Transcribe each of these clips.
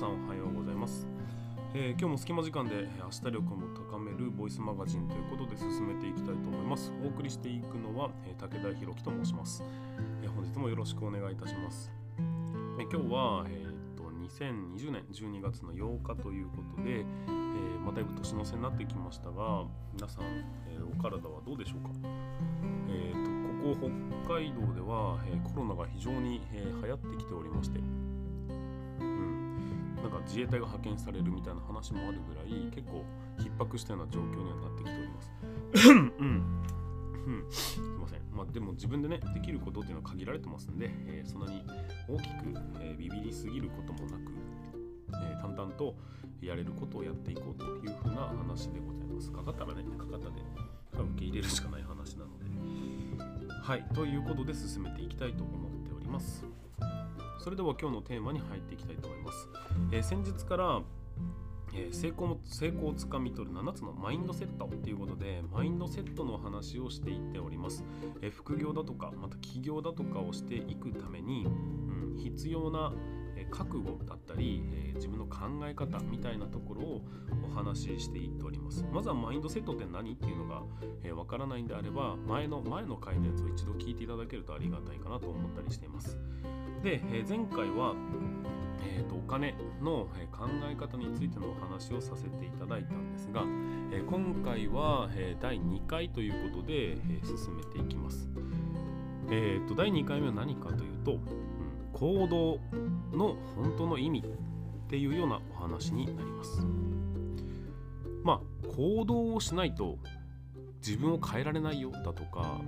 さんおはようございます。今日も隙間時間で明日力も高めるボイスマガジンということで進めていきたいと思います。お送りしていくのは、武田博樹と申します。本日もよろしくお願いいたします。今日は、2020年12月の8日ということで、まあ、だいぶ年の瀬になってきましたが、皆さん、お体はどうでしょうか。ここ北海道では、コロナが非常に、流行ってきておりまして、なんか自衛隊が派遣されるみたいな話もあるぐらい結構逼迫したような状況にはなってきております。すいません。まあ、でも自分でねできることっていうのは限られてますんで、そんなに大きく、ビビりすぎることもなく、淡々とやれることをやっていこうというふうな話でございます。かかったらねかかったで受け入れるしかない話なので、はいということで進めていきたいと思っております。それでは今日のテーマに入っていきたいと思います。先日から、成功をつかみ取る7つのマインドセットということでマインドセットの話をしていっております。副業だとかまた起業だとかをしていくために、必要な覚悟だったり、自分の考え方みたいなところをお話ししていっております。まずはマインドセットって何っていうのが、わからないんであれば前の回のやつを一度聞いていただけるとありがたいかなと思ったりしています。で、前回は、お金の考え方についてのお話をさせていただいたんですが、今回は、第2回ということで、進めていきます。第2回目は何かというと、行動の本当の意味っていうようなお話になります。まあ、行動をしないと自分を変えられないよだとか、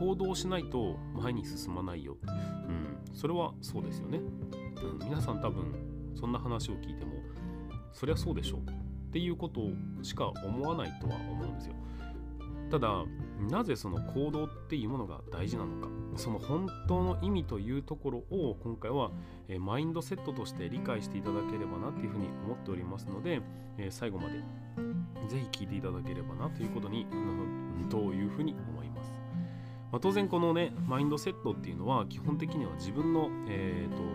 行動をしないと前に進まないよ。それはそうですよね。皆さん多分そんな話を聞いてもそりゃそうでしょうっていうことしか思わないとは思うんですよ。ただなぜその行動っていうものが大事なのか、その本当の意味というところを今回はマインドセットとして理解していただければなっていうふうに思っておりますので、最後までぜひ聞いていただければなということにというふうに思います。まあ、当然このねマインドセットっていうのは基本的には自分の、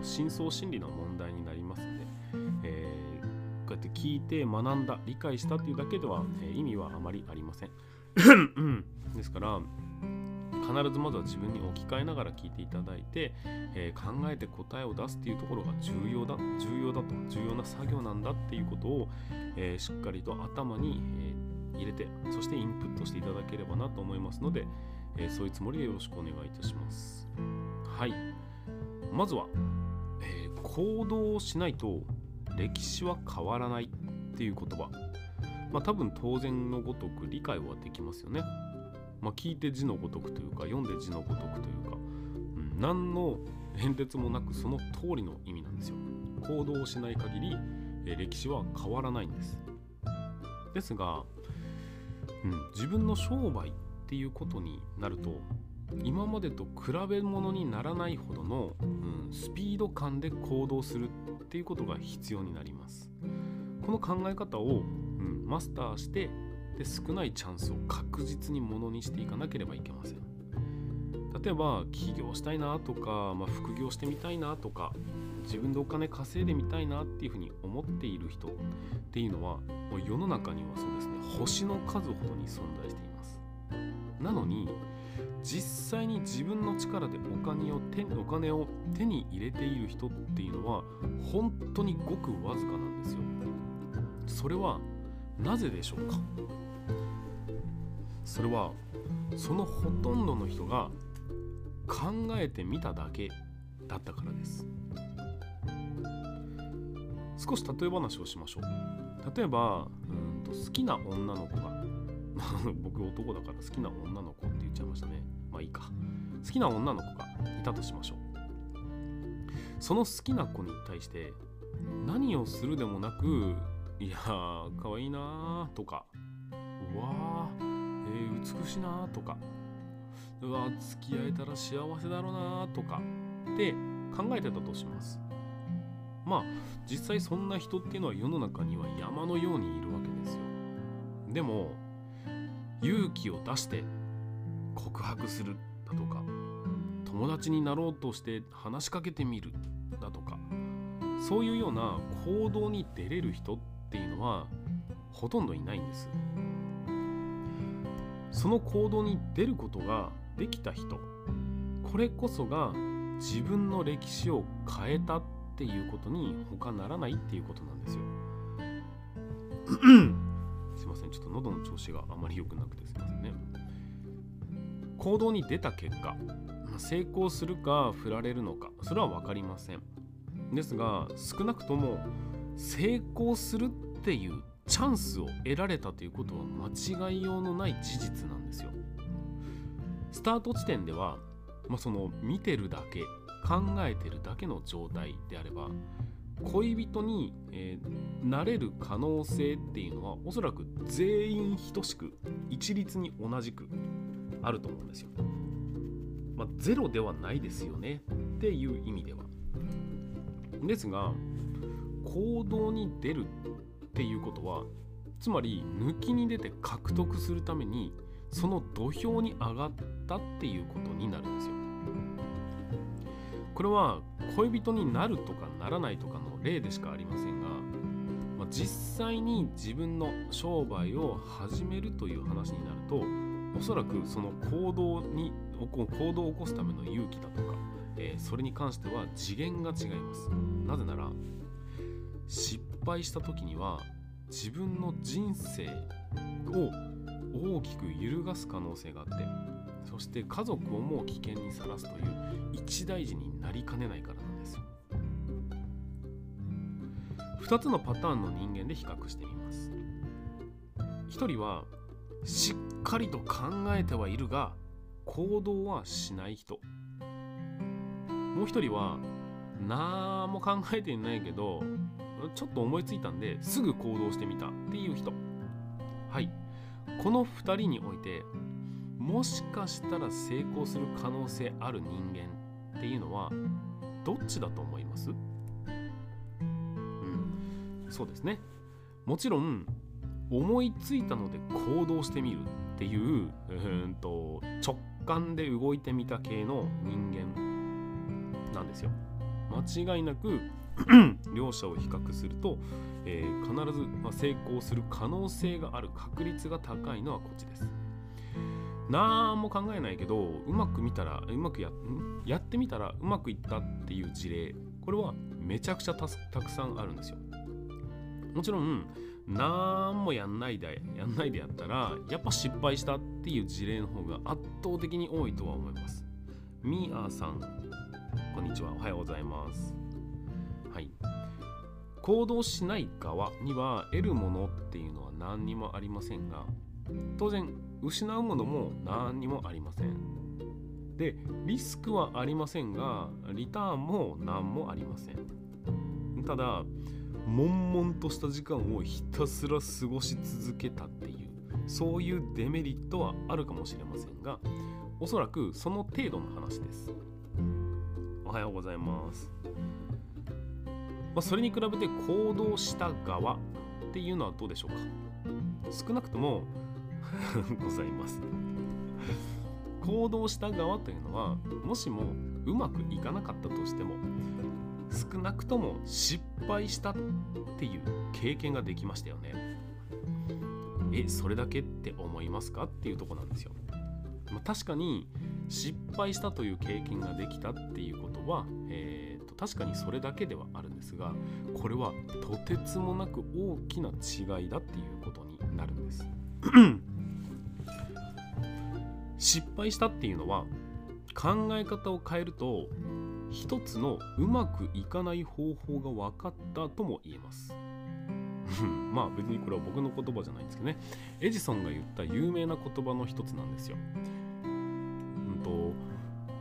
深層心理の問題になりますので、こうやって聞いて学んだ理解したっていうだけでは、意味はあまりありません。ですから必ずまずは自分に置き換えながら聞いていただいて、考えて答えを出すっていうところが重要な作業なんだっていうことを、しっかりと頭に、入れてそしてインプットしていただければなと思いますので、そういうつもりでよろしくお願いいたします。はい。まずは、行動をしないと歴史は変わらないっていう言葉。まあ多分当然のごとく理解はできますよね。まあ聞いて字のごとくというか、読んで字のごとくというか、何の変哲もなくその通りの意味なんですよ。行動をしない限り、歴史は変わらないんです。ですが、自分の商売っていうことになると今までと比べ物にならないほどの、スピード感で行動するっていうことが必要になります。この考え方を、マスターしてで少ないチャンスを確実にものにしていかなければいけません。例えば起業したいなとか、副業してみたいなとか自分でお金稼いでみたいなっていうふうに思っている人っていうのはもう世の中にはそうですね星の数ほどに存在しています。なのに実際に自分の力でお金を手に入れている人っていうのは本当にごくわずかなんですよ。それはなぜでしょうか。それはそのほとんどの人が考えてみただけだったからです。少し例え話をしましょう。例えば好きな女の子が僕男だから好きな女の子って言っちゃいましたね。まあいいか。好きな女の子がいたとしましょう。その好きな子に対して何をするでもなく、いやーかわいいなーとか、うわー、美しいなーとか、うわー付き合えたら幸せだろうなーとかって考えてたとします。まあ実際そんな人っていうのは世の中には山のようにいるわけですよ。でも勇気を出して告白するだとか、友達になろうとして話しかけてみるだとか、そういうような行動に出れる人っていうのはほとんどいないんです。その行動に出ることができた人、これこそが自分の歴史を変えたっていうことに他ならないっていうことなんですよ。すいません、ちょっと喉の調子があまり良くなくてすいませんね。行動に出た結果、成功するか振られるのか、それは分かりません。ですが少なくとも成功するっていうチャンスを得られたということは間違いようのない事実なんですよ。スタート地点では、その見てるだけ考えてるだけの状態であれば、恋人に、なれる可能性っていうのはおそらく全員等しく一律に同じくあると思うんですよ。ゼロではないですよねっていう意味では。ですが行動に出るっていうことは、つまり抜きに出て獲得するためにその土俵に上がったっていうことになるんですよ。これは恋人になるとかならないとかの例でしかありませんが、実際に自分の商売を始めるという話になると、おそらくその行動を起こすための勇気だとか、それに関しては次元が違います。なぜなら失敗した時には自分の人生を大きく揺るがす可能性があって、そして家族をも危険にさらすという一大事になりかねないからなんですよ。2つのパターンの人間で比較してみます。1人はしっかりと考えてはいるが行動はしない人、もう1人は何も考えていないけどちょっと思いついたんですぐ行動してみたっていう人。はい、この2人においてもしかしたら成功する可能性ある人間っていうのはどっちだと思います？そうですね。もちろん思いついたので行動してみるっていう、直感で動いてみた系の人間なんですよ。間違いなく両者を比較すると、必ず成功する可能性がある確率が高いのはこっちです。何も考えないけどうまくやってみたらうまくいったっていう事例、これはめちゃくちゃたくさんあるんですよ。もちろん何もやんないでやったらやっぱ失敗したっていう事例の方が圧倒的に多いとは思います。みあさん、こんにちは。おはようございます。はい、行動しない側には得るものっていうのは何にもありませんが、当然失うものも何にもありません。で、リスクはありませんがリターンも何もありません。ただ悶々とした時間をひたすら過ごし続けたっていう、そういうデメリットはあるかもしれませんが、おそらくその程度の話です。おはようございます。それに比べて行動した側っていうのはどうでしょうか。少なくともございます。行動した側というのは、もしもうまくいかなかったとしても少なくとも失敗したっていう経験ができましたよね。それだけって思いますかっていうとこなんですよ。確かに失敗したという経験ができたっていうことは、確かにそれだけではあるんですが、これはとてつもなく大きな違いだっていうことになるんです。失敗したっていうのは、考え方を変えると一つのうまくいかない方法が分かったとも言えます。別にこれは僕の言葉じゃないんですけどね、エジソンが言った有名な言葉の一つなんですよ。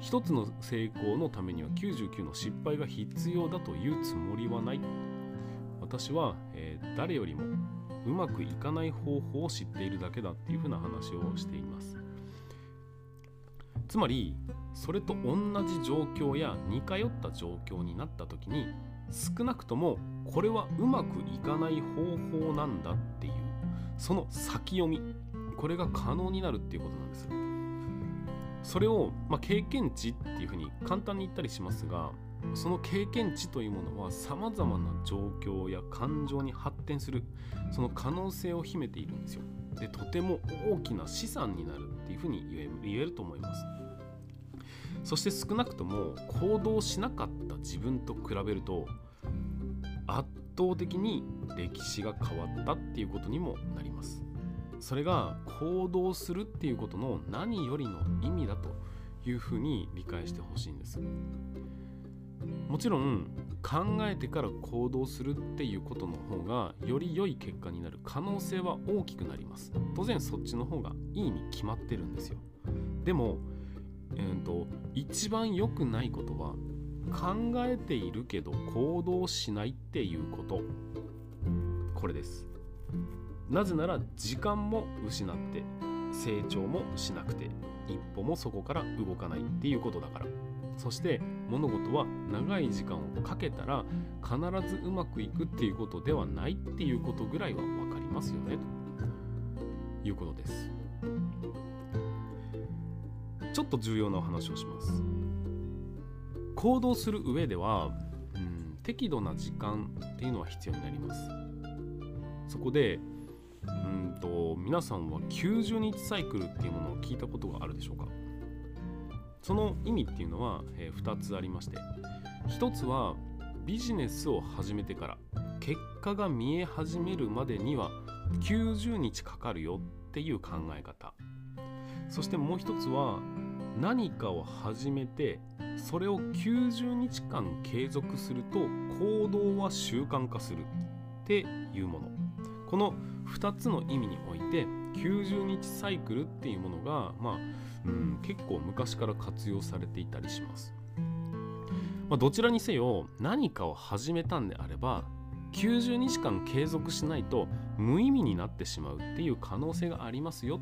一つの成功のためには99の失敗が必要だというつもりはない。私は、誰よりもうまくいかない方法を知っているだけだっていうふうな話をしています。つまりそれと同じ状況や似通った状況になった時に、少なくともこれはうまくいかない方法なんだっていう、その先読み、これが可能になるっていうことなんですよ。それを、経験値っていうふうに簡単に言ったりしますが、その経験値というものはさまざまな状況や感情に発展するその可能性を秘めているんですよ。で、とても大きな資産になるっていうふうに言えると思います。そして少なくとも行動しなかった自分と比べると圧倒的に歴史が変わったっていうことにもなります。それが行動するっていうことの何よりの意味だというふうに理解してほしいんです。もちろん考えてから行動するっていうことの方がより良い結果になる可能性は大きくなります。当然そっちの方がいいに決まってるんですよ。でも、一番良くないことは考えているけど行動しないっていうこと、これです。なぜなら時間も失って成長もしなくて一歩もそこから動かないっていうことだから。そして物事は長い時間をかけたら必ずうまくいくっていうことではないっていうことぐらいは分かりますよねということです。ちょっと重要なお話をします。行動する上では適度な時間っていうのは必要になります。そこで皆さんは90日サイクルっていうものを聞いたことがあるでしょうか。その意味っていうのは2つありまして、1つはビジネスを始めてから結果が見え始めるまでには90日かかるよっていう考え方。そしてもう1つは何かを始めてそれを90日間継続すると行動は習慣化するっていうもの。この2つの意味において90日サイクルっていうものが、結構昔から活用されていたりします。どちらにせよ何かを始めたんであれば90日間継続しないと無意味になってしまうっていう可能性がありますよ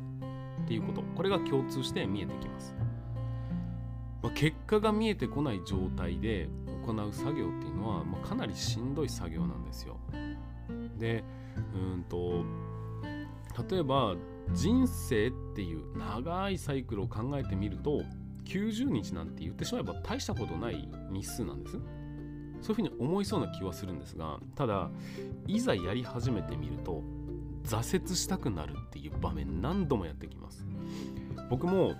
っていうこと、これが共通して見えてきます。結果が見えてこない状態で行う作業っていうのは、かなりしんどい作業なんですよ。で例えば人生っていう長いサイクルを考えてみると90日なんて言ってしまえば大したことない日数なんです。そういうふうに思いそうな気はするんですが、ただいざやり始めてみると挫折したくなるっていう場面何度もやってきます。僕も、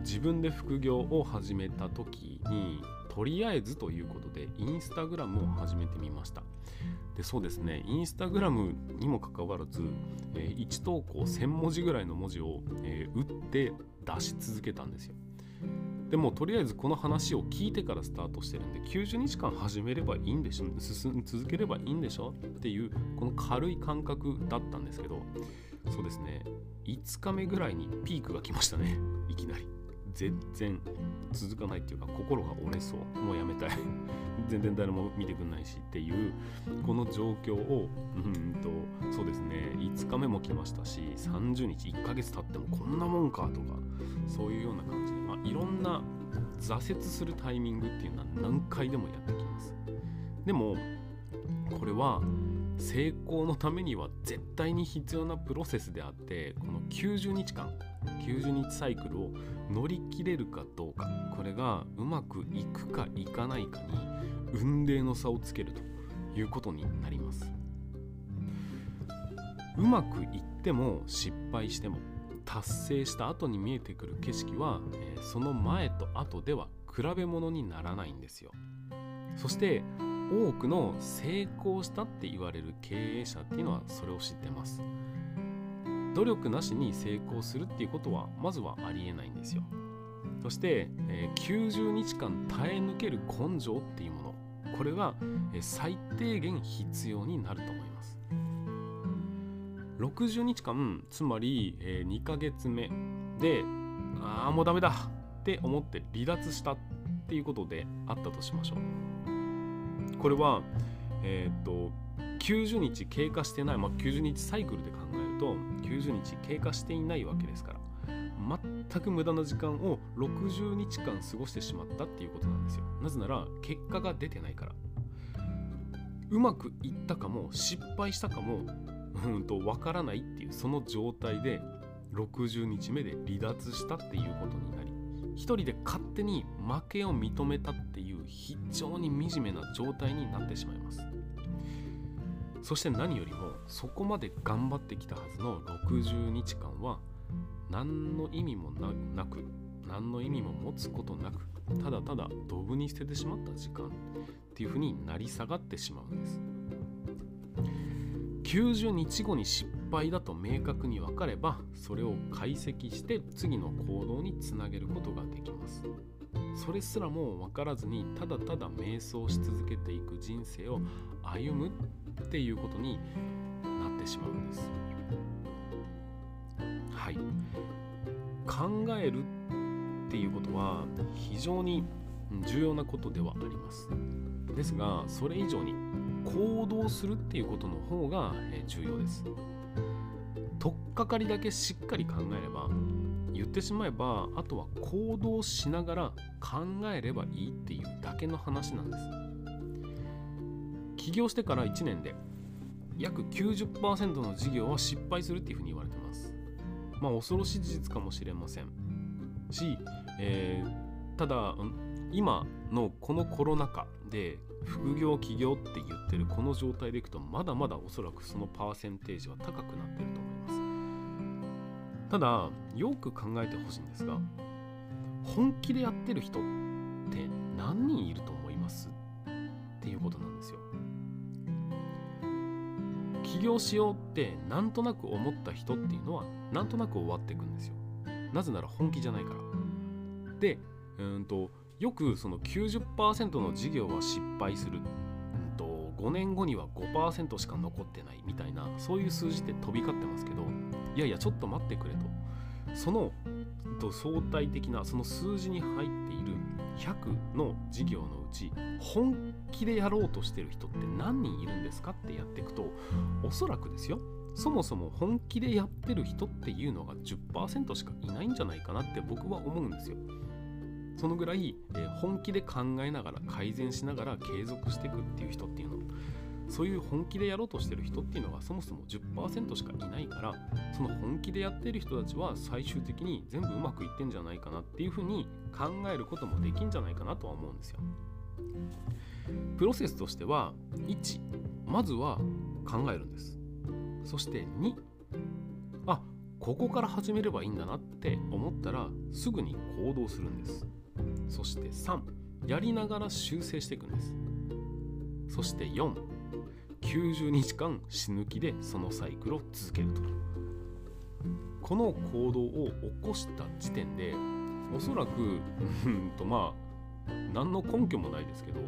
自分で副業を始めた時にとりあえずということでインスタグラムを始めてみました。で、そうですね、インスタグラムにもかかわらず、1投稿1000文字ぐらいの文字を、打って出し続けたんですよ。でもとりあえずこの話を聞いてからスタートしてるんで90日間始めればいいんでしょ、続ければいいんでしょっていうこの軽い感覚だったんですけど、そうですね、5日目ぐらいにピークが来ましたね。いきなり全然続かないっていうか心が折れそう、もうやめたい全然誰も見てくんないしっていうこの状況をそうですね、5日目も来ましたし30日、1ヶ月経ってもこんなもんかとか、そういうような感じで、いろんな挫折するタイミングっていうのは何回でもやってきます。でもこれは成功のためには絶対に必要なプロセスであって、この90日間90日サイクルを乗り切れるかどうか、これがうまくいくかいかないかに運命の差をつけるということになります。うまくいっても失敗しても達成した後に見えてくる景色は、その前と後では比べ物にならないんですよ。そして多くの成功したって言われる経営者っていうのはそれを知ってます。努力なしに成功するっていうことはまずはありえないんですよ。そして、90日間耐え抜ける根性っていうもの、これが、最低限必要になると思います。60日間、つまり、2ヶ月目でもうダメだって思って離脱したっていうことであったとしましょう。これは、90日経過してない、90日サイクルで考えると90日経過していないわけですから、全く無駄な時間を60日間過ごしてしまったっていうことなんですよ。なぜなら結果が出てないから。うまくいったかも失敗したかもわからないっていうその状態で60日目で離脱したっていうことになり、一人で勝手に負けを認めたっていう非常に惨めな状態になってしまいます。そして何よりもそこまで頑張ってきたはずの60日間は何の意味もなく、何の意味も持つことなく、ただただドブに捨ててしまった時間っていうふうになり下がってしまうんです。90日後に失敗だと明確に分かれば、それを解析して次の行動につなげることができます。それすらも分からずにただただ迷走し続けていく人生を歩むっていうことになってしまうんです。はい、考えるっていうことは非常に重要なことではあります。ですが、それ以上に行動するっていうことの方が重要です。取っかかりだけしっかり考えれば、言ってしまえばあとは行動しながら考えればいいっていうだけの話なんです。起業してから1年で約 90% の事業は失敗するっていうふうに言われてます。まあ恐ろしい事実かもしれませんし、ただ今のこのコロナ禍で副業起業って言ってるこの状態でいくと、まだまだおそらくそのパーセンテージは高くなってると思います。ただよく考えてほしいんですが、本気でやってる人って何人いると思いますっていうことなんですよ。起業しようってなんとなく思った人っていうのはなんとなく終わっていくんですよ。なぜなら本気じゃないから。で、よくその 90% の事業は失敗する、5年後には 5% しか残ってないみたいな、そういう数字って飛び交ってますけど、いやいやちょっと待ってくれと。その、相対的なその数字に入っている100の事業のうち、本気でやろうとしてる人って何人いるんですかってやっていくと、おそらくですよ、そもそも本気でやってる人っていうのが 10% しかいないんじゃないかなって僕は思うんですよ。そのぐらい本気で考えながら改善しながら継続していくっていう人っていうの、そういう本気でやろうとしてる人っていうのがそもそも 10% しかいないから、その本気でやってる人たちは最終的に全部うまくいってんじゃないかなっていうふうに考えることもできんじゃないかなとは思うんですよ。プロセスとしては、1、まずは考えるんです。そして2、あ、ここから始めればいいんだなって思ったらすぐに行動するんです。そして3、やりながら修正していくんです。そして4、90日間死ぬ気でそのサイクルを続けると。この行動を起こした時点で、おそらく何の根拠もないですけど、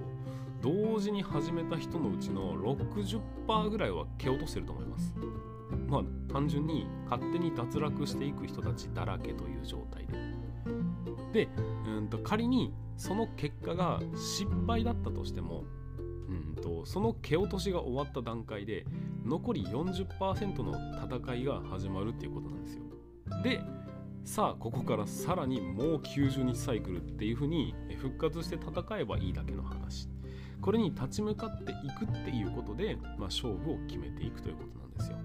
同時に始めた人のうちの 60% ぐらいは蹴落としてると思います。まあ単純に勝手に脱落していく人たちだらけという状態で、仮にその結果が失敗だったとしても、その蹴落としが終わった段階で残り 40% の戦いが始まるっていうことなんですよ。でさあ、ここからさらにもう90日サイクルっていうふうに復活して戦えばいいだけの話。これに立ち向かっていくっていうことで、勝負を決めていくということなんですよ。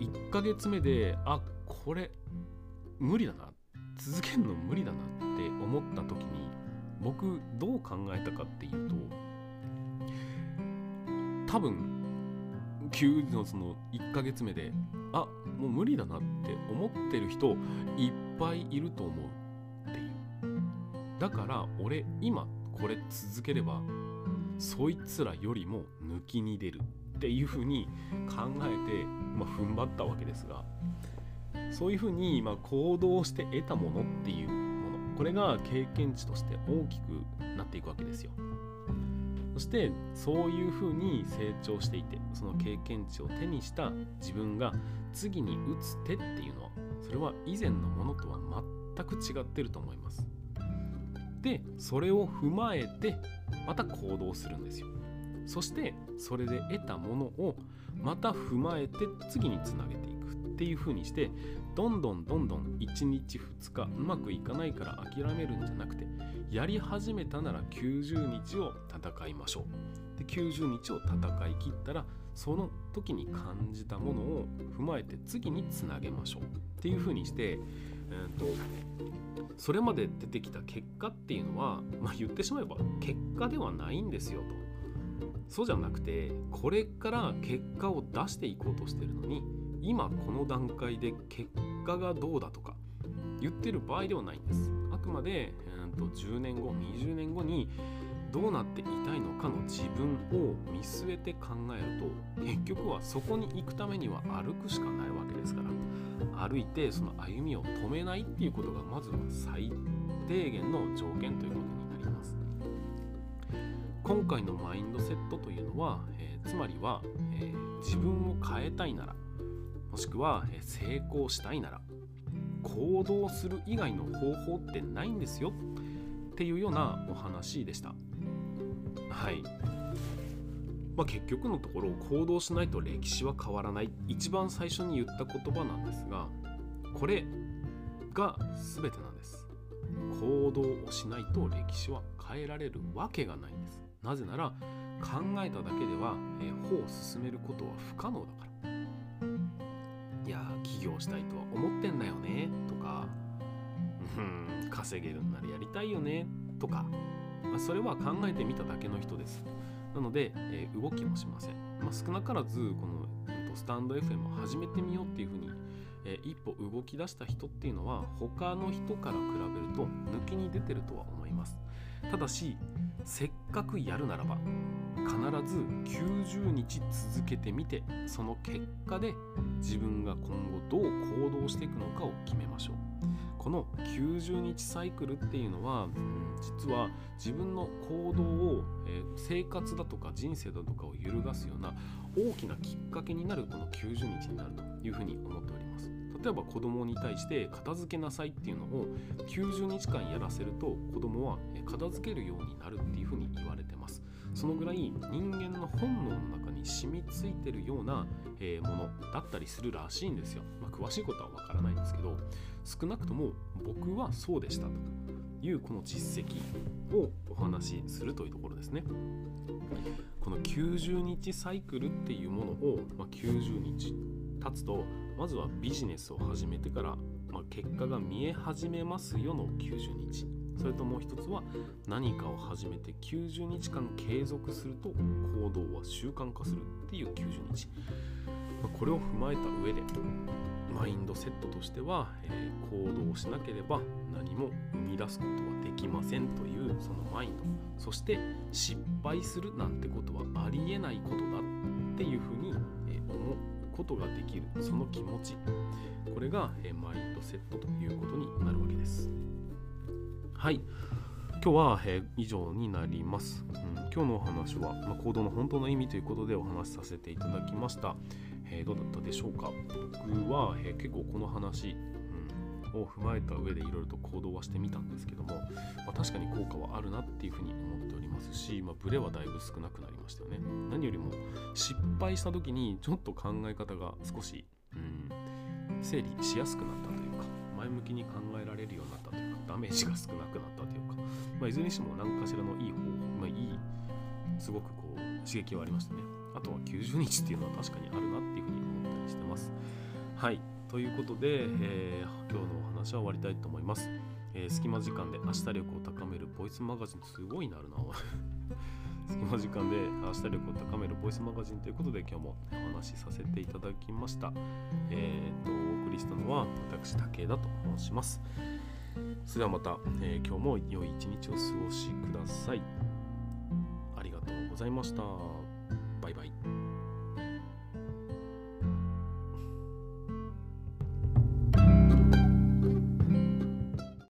1ヶ月目で、あ、これ無理だな、続けるの無理だなって思った時に、僕どう考えたかっていうと、多分その1ヶ月目で、あ、もう無理だなって思ってる人いっぱいいると思うっていう。だから俺今これ続ければそいつらよりも抜きに出るっていうふうに考えて、踏ん張ったわけですが、そういうふうに行動して得たものっていうもの、これが経験値として大きくなっていくわけですよ。そしてそういうふうに成長していて、その経験値を手にした自分が次に打つ手っていうのは、それは以前のものとは全く違ってると思います。でそれを踏まえてまた行動するんですよ。そしてそれで得たものをまた踏まえて次につなげていくっていう風にして、どんどん1日2日うまくいかないから諦めるんじゃなくて、やり始めたなら90日を戦いましょう。で90日を戦い切ったら、その時に感じたものを踏まえて次につなげましょうっていう風にして、それまで出てきた結果っていうのは、言ってしまえば結果ではないんですよと。そうじゃなくて、これから結果を出していこうとしてるのに、今この段階で結果がどうだとか言ってる場合ではないんです。あくまで、10年後、20年後にどうなっていたいのかの自分を見据えて考えると、結局はそこに行くためには歩くしかないわけですから、歩いてその歩みを止めないっていうことがまずは最低限の条件ということになります。今回のマインドセットというのは、つまりは、自分を変えたいなら、もしくは成功したいなら行動する以外の方法ってないんですよっていうようなお話でした。結局のところ、行動しないと歴史は変わらない、一番最初に言った言葉なんですが、これが全てなんです。行動をしないと歴史は変えられるわけがないんです。なぜなら考えただけでは歩を進めることは不可能だから。いや起業したいとは思ってんだよねとか、稼げるんならやりたいよねとか、それは考えてみただけの人です。なので、動きもしません。少なからずこのスタンド FM を始めてみようっていうふうに、一歩動き出した人っていうのは他の人から比べると抜きに出てるとは思います。ただしせっかくやるならば必ず90日続けてみて、その結果で自分が今後どう行動していくのかを決めましょう。この90日サイクルっていうのは、実は自分の行動を、生活だとか人生だとかを揺るがすような大きなきっかけになる、この90日になるというふうに思っております。例えば子供に対して片付けなさいっていうのを90日間やらせると、子供は片付けるようになるっていうふうに言われてます。そのぐらい人間の本能の中に染みついてるようなものだったりするらしいんですよ。詳しいことはわからないんですけど、少なくとも僕はそうでしたというこの実績をお話しするというところですね。この90日サイクルっていうものを、90日経つと、まずはビジネスを始めてから、結果が見え始めますよの90日、それともう一つは何かを始めて90日間継続すると行動は習慣化するっていう90日、これを踏まえた上でマインドセットとしては、行動しなければ何も生み出すことはできませんというそのマインド、そして失敗するなんてことはありえないことだっていうふうに思うことができる、その気持ち、これがマインドセットということになるわけです。今日は以上になります。今日のお話は、行動の本当の意味ということでお話しさせていただきました。どうだったでしょうか。僕は結構この話を踏まえた上でいろいろと行動はしてみたんですけども、確かに効果はあるなっていうふうに思っておりますし、ブレはだいぶ少なくなりましたよね。何よりも失敗した時にちょっと考え方が少し、整理しやすくなったというか、前向きに考えられるようになったというか、ダメージが少なくなったというか、いずれにしても何かしらのいい方法、すごく刺激はありましたね。あとは90日っていうのは確かにあるなっていうふうに思ったりしてます。ということで、今日のお話は終わりたいと思います。隙間時間で明日力を高めるボイスマガジン、すごいなるな隙間時間で明日力を高めるボイスマガジンということで、今日もお話しさせていただきました。お送りしたのは私武井だと申します。それではまた、今日も良い一日をお過ごしください。ありがとうございました。バイバイ。